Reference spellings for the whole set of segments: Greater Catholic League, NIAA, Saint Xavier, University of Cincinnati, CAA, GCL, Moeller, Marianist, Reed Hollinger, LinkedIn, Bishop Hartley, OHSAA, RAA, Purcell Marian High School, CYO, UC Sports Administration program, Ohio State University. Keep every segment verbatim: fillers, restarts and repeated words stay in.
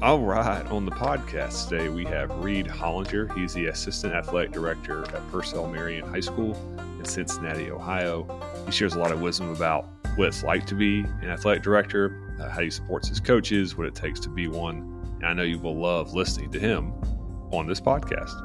All right, on the podcast today, we have Reed Hollinger. He's the Assistant Athletic Director at Purcell Marian High School in Cincinnati, Ohio. He shares a lot of wisdom about what it's like to be an athletic director, uh, how he supports his coaches, what it takes to be one. And I know you will love listening to him on this podcast.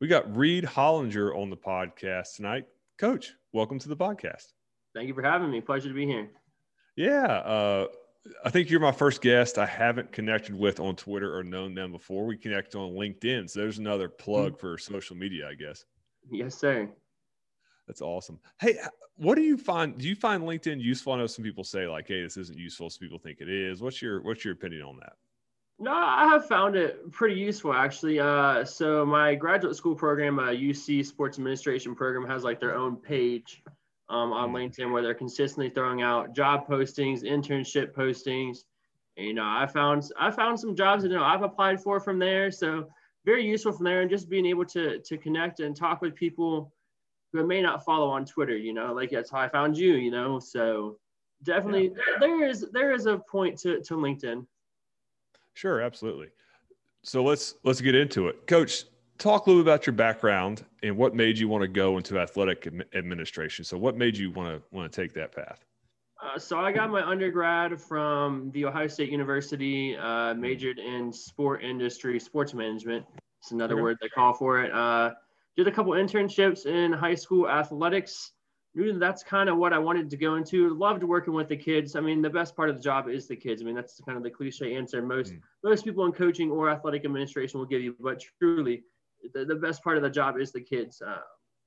We got Reed Hollinger on the podcast tonight. Coach, welcome to the podcast. Thank you for having me. Pleasure to be here. Yeah, uh, I think you're my first guest I haven't connected with on Twitter or known them before. We connect on LinkedIn, so there's another plug for social media, I guess. Yes, sir. That's awesome. Hey, what do you find? Do you find LinkedIn useful? I know some people say like, "Hey, this isn't useful." Some people think it is. What's your What's your opinion on that? No, I have found it pretty useful, actually. Uh, so my graduate school program, uh, U C Sports Administration program, has like their own page Um, on LinkedIn, where they're consistently throwing out job postings, internship postings. And, you know, I found I found some jobs that you know, I've applied for from there. So very useful from there, and just being able to to connect and talk with people who I may not follow on Twitter. You know, like that's how I found you. You know, so definitely yeah. there, there is there is a point to to LinkedIn. Sure, absolutely. So let's let's get into it, Coach. Talk a little about your background and what made you want to go into athletic administration. So what made you want to want to take that path? Uh, so I got my undergrad from the Ohio State University, uh, majored in sport industry, sports management. It's another okay. word they call for it. Uh, did a couple internships in high school athletics. Knew that's kind of what I wanted to go into. Loved working with the kids. I mean, the best part of the job is the kids. I mean, that's kind of the cliche answer. Most, mm. most people in coaching or athletic administration will give you, but truly, The, the best part of the job is the kids. Uh,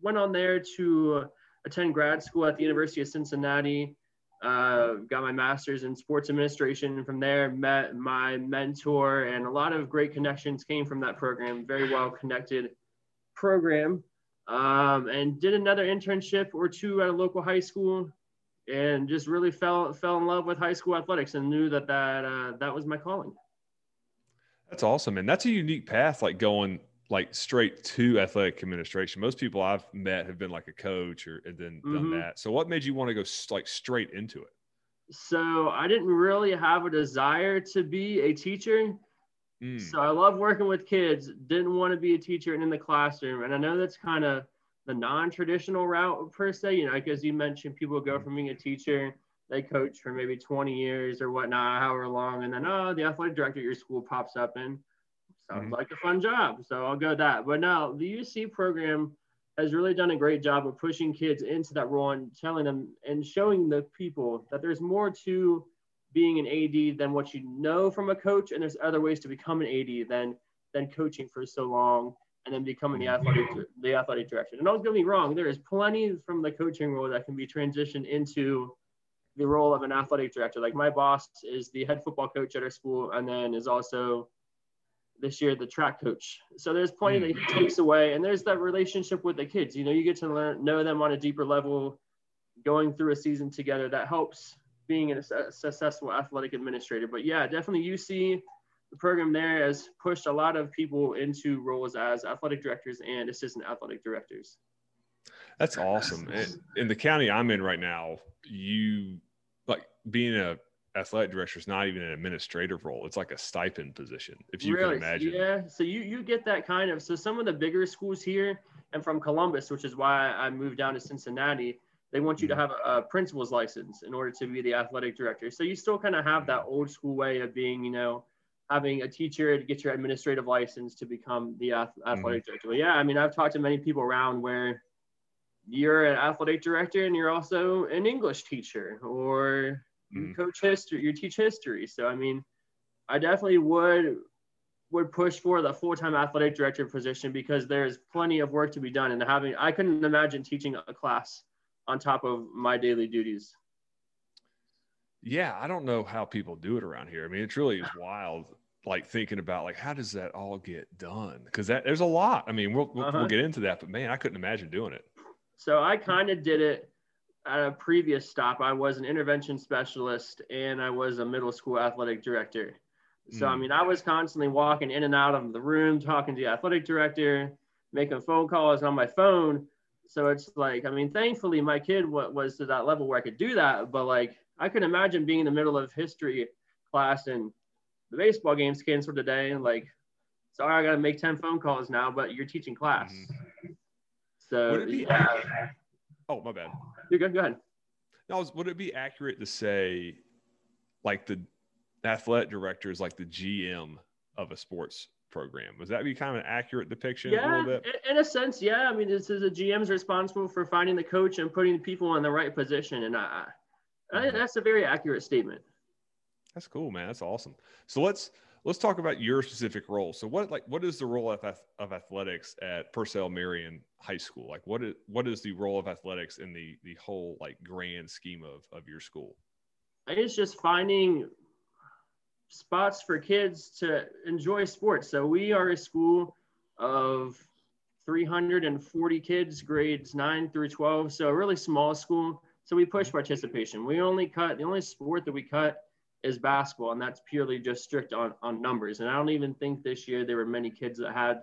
went on there to attend grad school at the University of Cincinnati, uh, got my master's in sports administration. And from there, met my mentor, and a lot of great connections came from that program, very well-connected program, um, and did another internship or two at a local high school, and just really fell fell in love with high school athletics and knew that that, uh, that was my calling. That's awesome, and that's a unique path, like going – like straight to athletic administration. Most people I've met have been like a coach or and then mm-hmm. done that. So what made you want to go like straight into it? So I didn't really have a desire to be a teacher. Mm. So I love working with kids, didn't want to be a teacher and in the classroom. And I know that's kind of the non-traditional route per se, you know, because you mentioned people go from being a teacher, they coach for maybe twenty years or whatnot, however long. And then, oh, the athletic director at your school pops up in. Sounds mm-hmm. like a fun job, so I'll go that. But now the U C program has really done a great job of pushing kids into that role and telling them and showing the people that there's more to being an A D than what you know from a coach, and there's other ways to become an A D than than coaching for so long and then becoming the athletic the athletic director. And don't get me wrong, there is plenty from the coaching role that can be transitioned into the role of an athletic director. Like my boss is the head football coach at our school, and then is also this year, the track coach. So there's plenty that he takes away, and there's that relationship with the kids. You know, you get to learn, know them on a deeper level, going through a season together. That helps being a successful athletic administrator. But yeah, definitely U C, the program there has pushed a lot of people into roles as athletic directors and assistant athletic directors. That's awesome. And in the county I'm in right now, you like being a athletic director is not even an administrative role. It's like a stipend position, if you really? can imagine. Yeah, so you you get that kind of, so some of the bigger schools here, and from Columbus, which is why I moved down to Cincinnati, they want you mm-hmm. to have a, a principal's license in order to be the athletic director. So you still kind of have that old school way of being, you know, having a teacher to get your administrative license to become the ath- athletic mm-hmm. director. But yeah, I mean, I've talked to many people around where you're an athletic director and you're also an English teacher, or you coach history, you teach history. So, I mean, I definitely would would push for the full-time athletic director position, because there's plenty of work to be done. And having, I couldn't imagine teaching a class on top of my daily duties. Yeah, I don't know how people do it around here. I mean, it really is wild, like thinking about like, how does that all get done? Because that there's a lot. I mean, we'll we'll, uh-huh. we'll get into that, but man, I couldn't imagine doing it. So I kind of did it. At a previous stop, I was an intervention specialist and I was a middle school athletic director. So, mm. I mean, I was constantly walking in and out of the room, talking to the athletic director, making phone calls on my phone. So it's like, I mean, thankfully my kid was to that level where I could do that, but like, I can imagine being in the middle of history class and the baseball game's canceled today, and like, sorry, I got to make ten phone calls now, but you're teaching class. Mm-hmm. So, would it be yeah. accurate? Oh, my bad. You're good. Go ahead. No, would it be accurate to say, like, the athletic director is like the G M of a sports program? Would that be kind of an accurate depiction? Yeah, a little bit? In a sense, yeah. I mean, this is a G M's responsible for finding the coach and putting the people in the right position, and I, I that's a very accurate statement. That's cool, man. That's awesome. So let's let's talk about your specific role. So what like what is the role of of athletics at Purcell Marian High School? Like what is what is the role of athletics in the the whole like grand scheme of of your school? I think it's just finding spots for kids to enjoy sports. So we are a school of three hundred forty kids, grades nine through twelve. So a really small school. So we push participation. We only cut, the only sport that we cut is basketball, and that's purely just strict on, on numbers. And I don't even think this year there were many kids that had,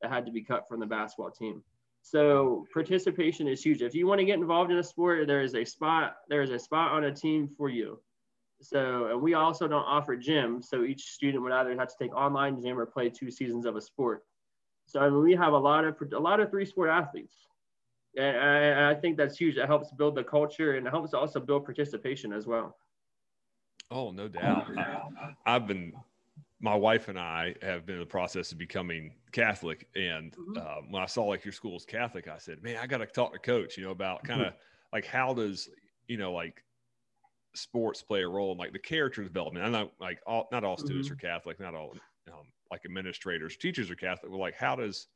that had to be cut from the basketball team. So participation is huge. If you want to get involved in a sport, there is a spot, there is a spot on a team for you. So, and we also don't offer gym. So each student would either have to take online gym or play two seasons of a sport. So I mean, we have a lot of, a lot of three sport athletes. And I, and I think that's huge. It helps build the culture, and it helps also build participation as well. Oh, no doubt. I, I've been, my wife and I have been in the process of becoming Catholic. And mm-hmm. uh, when I saw like your school's Catholic, I said, man, I got to talk to coach, you know, about kind of mm-hmm. like, how does, you know, like, sports play a role in like the character development? I know like all, not all students mm-hmm. are Catholic, not all um, like administrators, teachers are Catholic. Well, like how does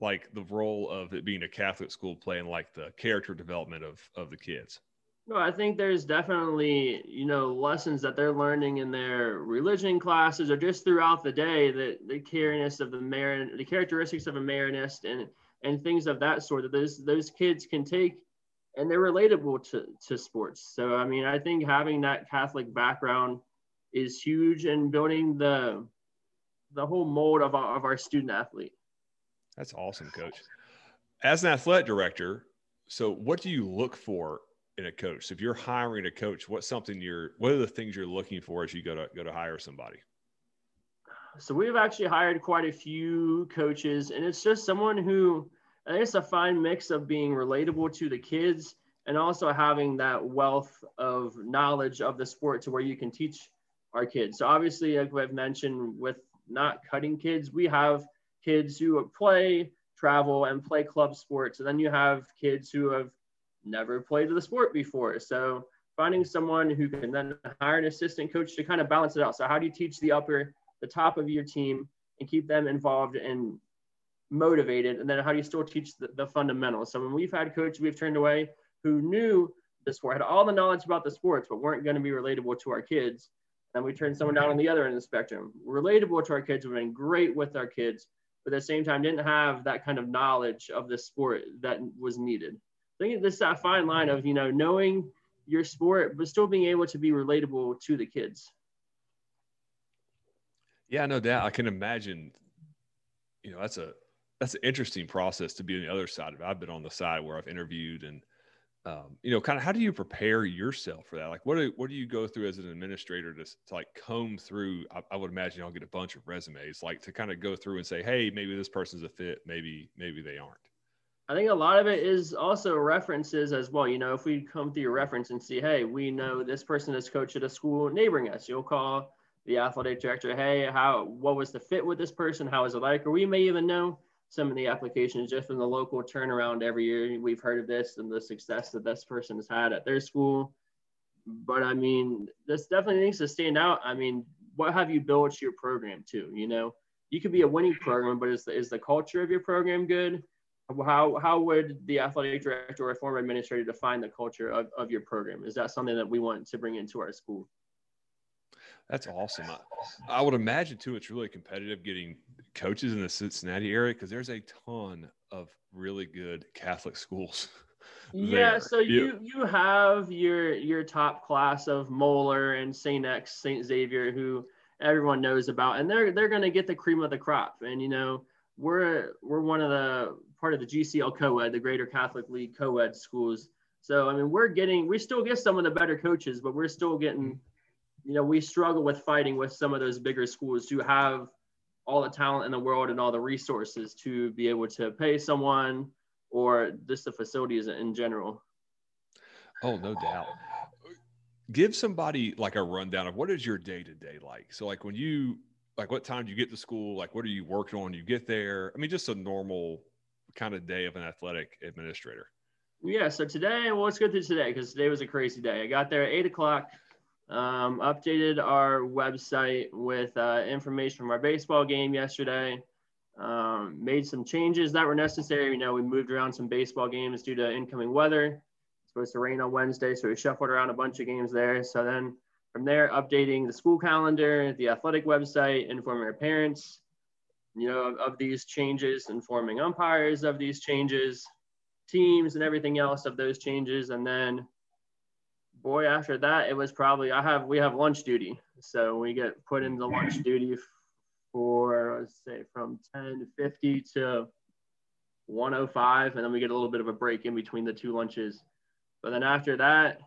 like the role of it being a Catholic school play in like the character development of, of the kids? No, I think there's definitely, you know, lessons that they're learning in their religion classes or just throughout the day, that the cariness of the Marian, the characteristics of a Marianist and, and things of that sort, that those, those kids can take, and they're relatable to, to sports. So, I mean, I think having that Catholic background is huge in building the the whole mold of our, of our student athlete. That's awesome, Coach. As an athletic director, so what do you look for in a coach? So if you're hiring a coach, what's something you're, what are the things you're looking for as you go to go to hire somebody? So we've actually hired quite a few coaches, and it's just someone who, and it's a fine mix of being relatable to the kids and also having that wealth of knowledge of the sport to where you can teach our kids. So obviously, like I've mentioned, with not cutting kids, we have kids who play, travel, and play club sports. And then you have kids who have never played the sport before. So finding someone who can then hire an assistant coach to kind of balance it out. So how do you teach the upper, the top of your team and keep them involved in motivated, and then how do you still teach the, the fundamentals? So when we've had coaches we've turned away who knew the sport, had all the knowledge about the sports, but weren't going to be relatable to our kids, and we turned someone down on the other end of the spectrum. Relatable to our kids, have been great with our kids, but at the same time didn't have that kind of knowledge of the sport that was needed. I think this is that fine line of, you know, knowing your sport but still being able to be relatable to the kids. Yeah, no doubt. I can imagine, you know, that's a that's an interesting process to be on the other side of it. I've been on the side where I've interviewed and, um, you know, kind of how do you prepare yourself for that? Like, what do, what do you go through as an administrator to, to like comb through? I, I would imagine I'll get a bunch of resumes, like to kind of go through and say, hey, maybe this person's a fit. Maybe, maybe they aren't. I think a lot of it is also references as well. You know, if we come through your reference and see, hey, we know this person is coached at a school neighboring us, you'll call the athletic director. Hey, how, what was the fit with this person? How is it like? Or we may even know some of the applications just from the local turnaround every year. We've heard of this and the success that this person has had at their school. But I mean, this definitely needs to stand out. I mean, what have you built your program to? You know, you could be a winning program, but is the, is the culture of your program good? How, how would the athletic director or a former administrator define the culture of, of your program? Is that something that we want to bring into our school? That's awesome. I, I would imagine too, it's really competitive getting coaches in the Cincinnati area, because there's a ton of really good Catholic schools. Yeah, so you you have your your top class of Moeller and Saint X, Saint Xavier, who everyone knows about, and they're they're going to get the cream of the crop. And you know, we're we're one of the part of the G C L co-ed, the Greater Catholic League co-ed schools. So, I mean, we're getting, we still get some of the better coaches, but we're still getting, you know, we struggle with fighting with some of those bigger schools who have all the talent in the world and all the resources to be able to pay someone or just the facilities in general. Oh, no doubt. Give somebody like a rundown of what is your day-to-day like? So like when you, like what time do you get to school? Like what are you working on? You get there. I mean, just a normal kind of day of an athletic administrator. Yeah. So today, well, let's go through today because today was a crazy day. I got there at eight o'clock, um, updated our website with uh, information from our baseball game yesterday, um, made some changes that were necessary. You know, we moved around some baseball games due to incoming weather. It's supposed to rain on Wednesday, so we shuffled around a bunch of games there. So then from there, updating the school calendar, the athletic website, informing our parents, you know, of, of these changes, informing umpires of these changes, teams and everything else of those changes. And then boy, after that, it was probably, I have, we have lunch duty. So we get put into lunch duty for, let's say from ten fifty to one oh five. And then we get a little bit of a break in between the two lunches. But then after that,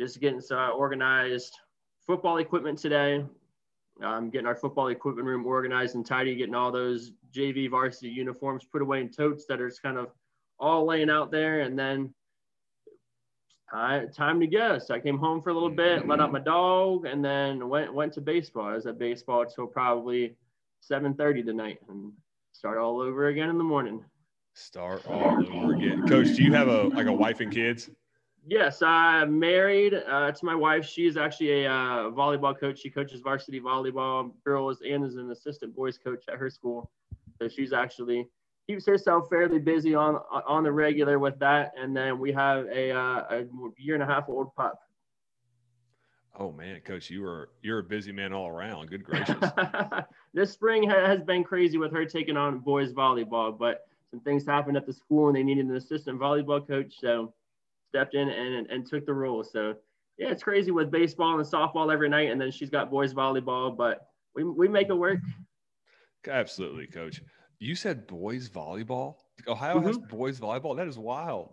just getting, so I organized football equipment today. I'm um, getting our football equipment room organized and tidy, getting all those J V varsity uniforms put away in totes that are just kind of all laying out there. And then I, time to go. So I came home for a little bit, let out my dog, and then went went to baseball. I was at baseball till probably seven thirty tonight and start all over again in the morning. Start all over again. Coach, do you have a like a wife and kids? Yes, I'm married uh, to my wife. She's actually a uh, volleyball coach. She coaches varsity volleyball girls and is an assistant boys coach at her school. So she's actually keeps herself fairly busy on on the regular with that. And then we have a, uh, a year and a half old pup. Oh man, Coach, you are you're a busy man all around. Good gracious. This spring has been crazy with her taking on boys volleyball, but some things happened at the school and they needed an assistant volleyball coach. So stepped in and, and took the role. So yeah, it's crazy with baseball and softball every night. And then she's got boys volleyball, but we, we make it work. Absolutely, Coach. You said boys volleyball? Ohio mm-hmm. has boys volleyball? That is wild.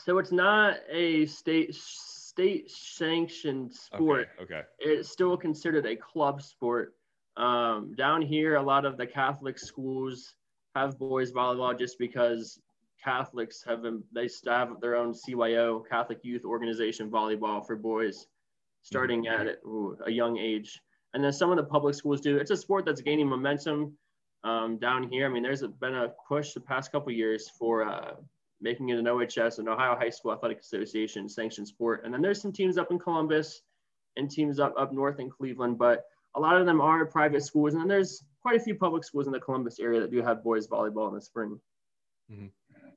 So it's not a state state sanctioned sport. Okay, okay. It's still considered a club sport. Um, down here, a lot of the Catholic schools have boys volleyball just because Catholics have them. They have their own C Y O, Catholic Youth Organization volleyball for boys, starting mm-hmm. at ooh, a young age. And then some of the public schools do. It's a sport that's gaining momentum. Um, down here, I mean, there's been a push the past couple of years for uh, making it an O H S, an Ohio High School Athletic Association sanctioned sport. And then there's some teams up in Columbus and teams up, up north in Cleveland, but a lot of them are private schools. And then there's quite a few public schools in the Columbus area that do have boys volleyball in the spring. Mm-hmm.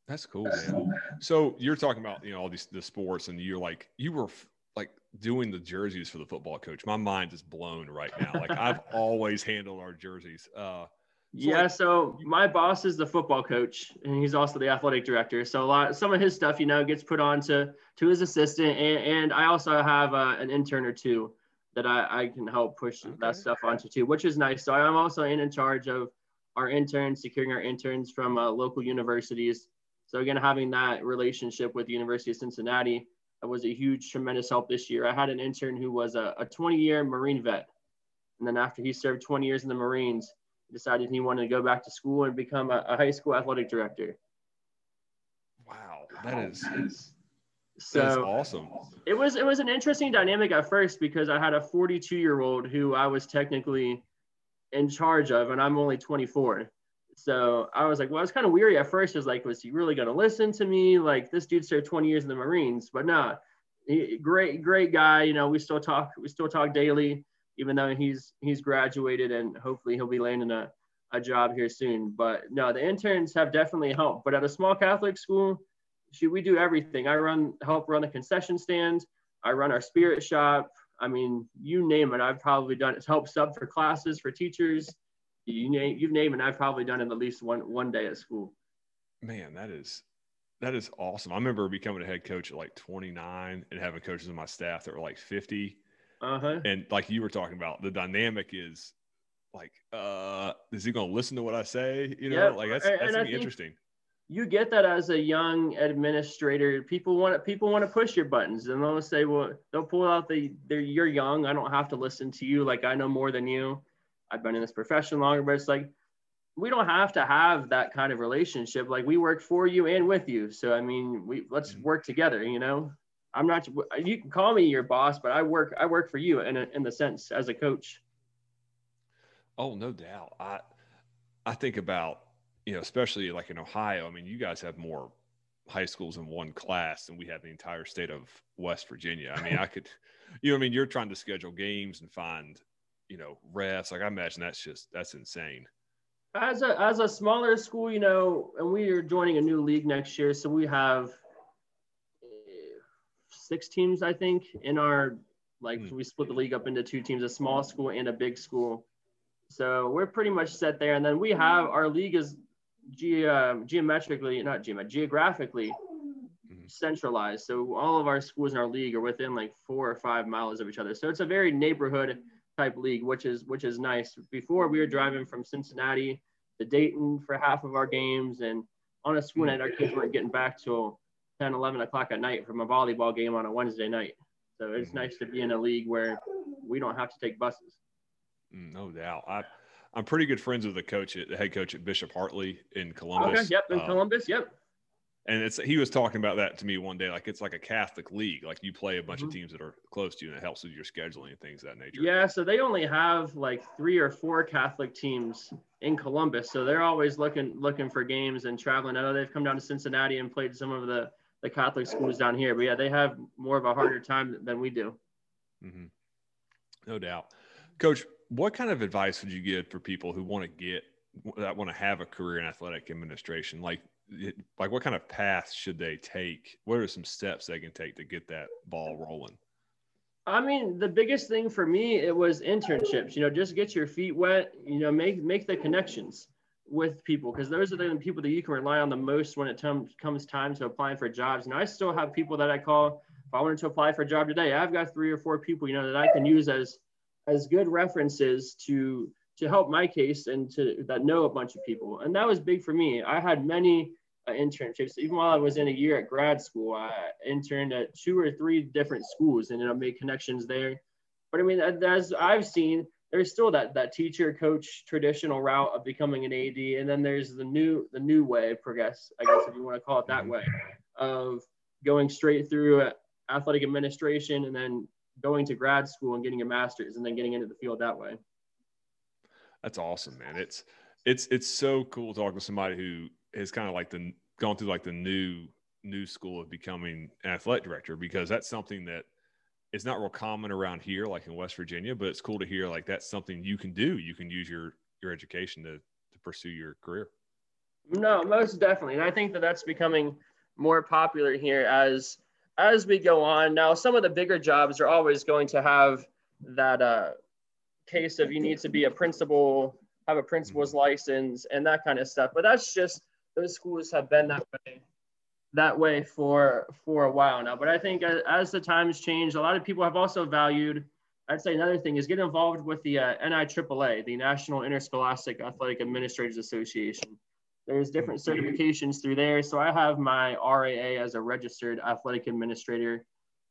That's cool, man. So you're talking about, you know, all these the sports and you're like, you were f- like doing the jerseys for the football coach. My mind is blown right now. Like I've always handled our jerseys. Uh, So yeah, like, so my boss is the football coach, and he's also the athletic director. So a lot, some of his stuff, you know, gets put on to, to his assistant, and, and I also have uh, an intern or two that I, I can help push okay. that stuff onto too, which is nice. So I'm also in, in charge of our interns, securing our interns from uh, local universities. So again, having that relationship with the University of Cincinnati, that was a huge, tremendous help this year. I had an intern who was a, a twenty-year Marine vet, and then after he served twenty years in the Marines, decided he wanted to go back to school and become a, a high school athletic director. Wow, that is, that is so that is awesome. It was it was an interesting dynamic at first because I had a forty-two-year-old who I was technically in charge of, and I'm only twenty-four. So I was like, well, I was kind of weary at first. I was like, was he really going to listen to me? Like, this dude served twenty years in the Marines, but nah, he, great great guy. You know, we still talk we still talk daily. Even though he's he's graduated and hopefully he'll be landing a, a job here soon. But no, the interns have definitely helped. But at a small Catholic school, shoot, we do everything. I run help run the concession stand. I run our spirit shop. I mean, you name it, I've probably done it. Help sub for classes for teachers. You name you name it, I've probably done it at least one one day at school. Man, that is that is awesome. I remember becoming a head coach at like twenty-nine and having coaches on my staff that were like fifty. Uh-huh. And like you were talking about, the dynamic is like, uh, is he going to listen to what I say? You know, yeah. like that's, that's going to be interesting. you get that as a young administrator. People want people want to push your buttons, and they'll say, well, they'll pull out the, they're, you're young. I don't have to listen to you. Like, I know more than you. I've been in this profession longer, but it's like, we don't have to have that kind of relationship. Like, we work for you and with you. So, I mean, we let's work together, you know. I'm not, you can call me your boss, but I work, I work for you in a, in the sense as a coach. Oh, no doubt. I, I think about, you know, especially like in Ohio, I mean, you guys have more high schools in one class than we have the entire state of West Virginia. I mean, I could, you know, I mean, you're trying to schedule games and find, you know, refs. Like, I imagine that's just, that's insane. As a, as a smaller school, you know, and we are joining a new league next year. So we have six teams, I think, in our, like, mm. we split the league up into two teams, a small school and a big school. So we're pretty much set there. And then we have, our league is, Ge- uh, geometrically, not ge- geographically mm-hmm. centralized. So all of our schools in our league are within like four or five miles of each other. So it's a very neighborhood type league, which is which is nice. Before, we were driving from Cincinnati to Dayton for half of our games, and on a school night, our kids weren't getting back till ten, eleven o'clock at night from a volleyball game on a Wednesday night. So it's mm-hmm. nice to be in a league where we don't have to take buses. No doubt. I I'm pretty good friends with the coach, the head coach at Bishop Hartley in Columbus. Okay, yep, in uh, Columbus, yep. And it's he was talking about that to me one day, like it's like a Catholic league. Like, you play a bunch mm-hmm. of teams that are close to you, and it helps with your scheduling and things of that nature. Yeah, so they only have like three or four Catholic teams in Columbus, so they're always looking looking for games and traveling. I know they've come down to Cincinnati and played some of the, the Catholic schools down here, but yeah, they have more of a harder time than we do. Mm-hmm. No doubt. Coach, what kind of advice would you give for people who want to get that want to have a career in athletic administration? Like, like what kind of path should they take? What are some steps they can take to get that ball rolling? I mean, the biggest thing for me, it was internships, you know, just get your feet wet, you know, make, make the connections with people, because those are the people that you can rely on the most when it t- comes time to applying for jobs. And I still have people that I call, if I wanted to apply for a job today, I've got three or four people, you know, that I can use as, as good references to to help my case and to that know a bunch of people. And that was big for me. I had many uh, internships. Even while I was in a year at grad school, I interned at two or three different schools and, you know, made connections there. But I mean, as I've seen, there's still that that teacher coach traditional route of becoming an A D, and then there's the new the new way of progress, I guess, if you want to call it that way, of going straight through athletic administration and then going to grad school and getting a master's and then getting into the field that way. That's awesome, man. It's, it's, it's so cool talking to somebody who has kind of like the gone through like the new, new school of becoming an athletic director, because that's something that is not real common around here, like in West Virginia, but it's cool to hear like that's something you can do. You can use your, your education to, to pursue your career. No, most definitely. And I think that that's becoming more popular here as, as we go on. Now, some of the bigger jobs are always going to have that uh, case of you need to be a principal, have a principal's license, and that kind of stuff. But that's just, those schools have been that way, that way for for a while now. But I think as, as the times change, a lot of people have also valued, I'd say another thing is get involved with the uh, N I A A A, the National Interscholastic Athletic Administrators Association. There's different certifications through there. So I have my R A A as a registered athletic administrator.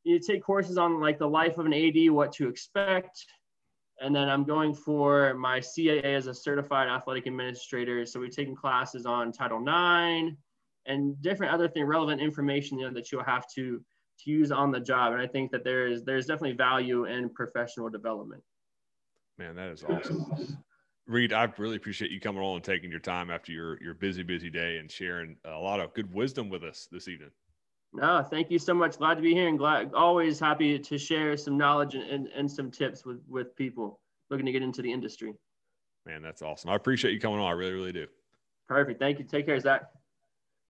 You take courses on like the life of an A D, what to expect. And then I'm going for my C A A as a certified athletic administrator. So we've taken classes on Title nine and different other thing, relevant information, you know, that you'll have to, to use on the job. And I think that there is, there's definitely value in professional development. Man, that is awesome. Reed, I really appreciate you coming on and taking your time after your your busy, busy day and sharing a lot of good wisdom with us this evening. No, thank you so much. Glad to be here, and glad, always happy to share some knowledge and, and, and some tips with, with people looking to get into the industry. Man, that's awesome. I appreciate you coming on. I really, really do. Perfect. Thank you. Take care, Zach.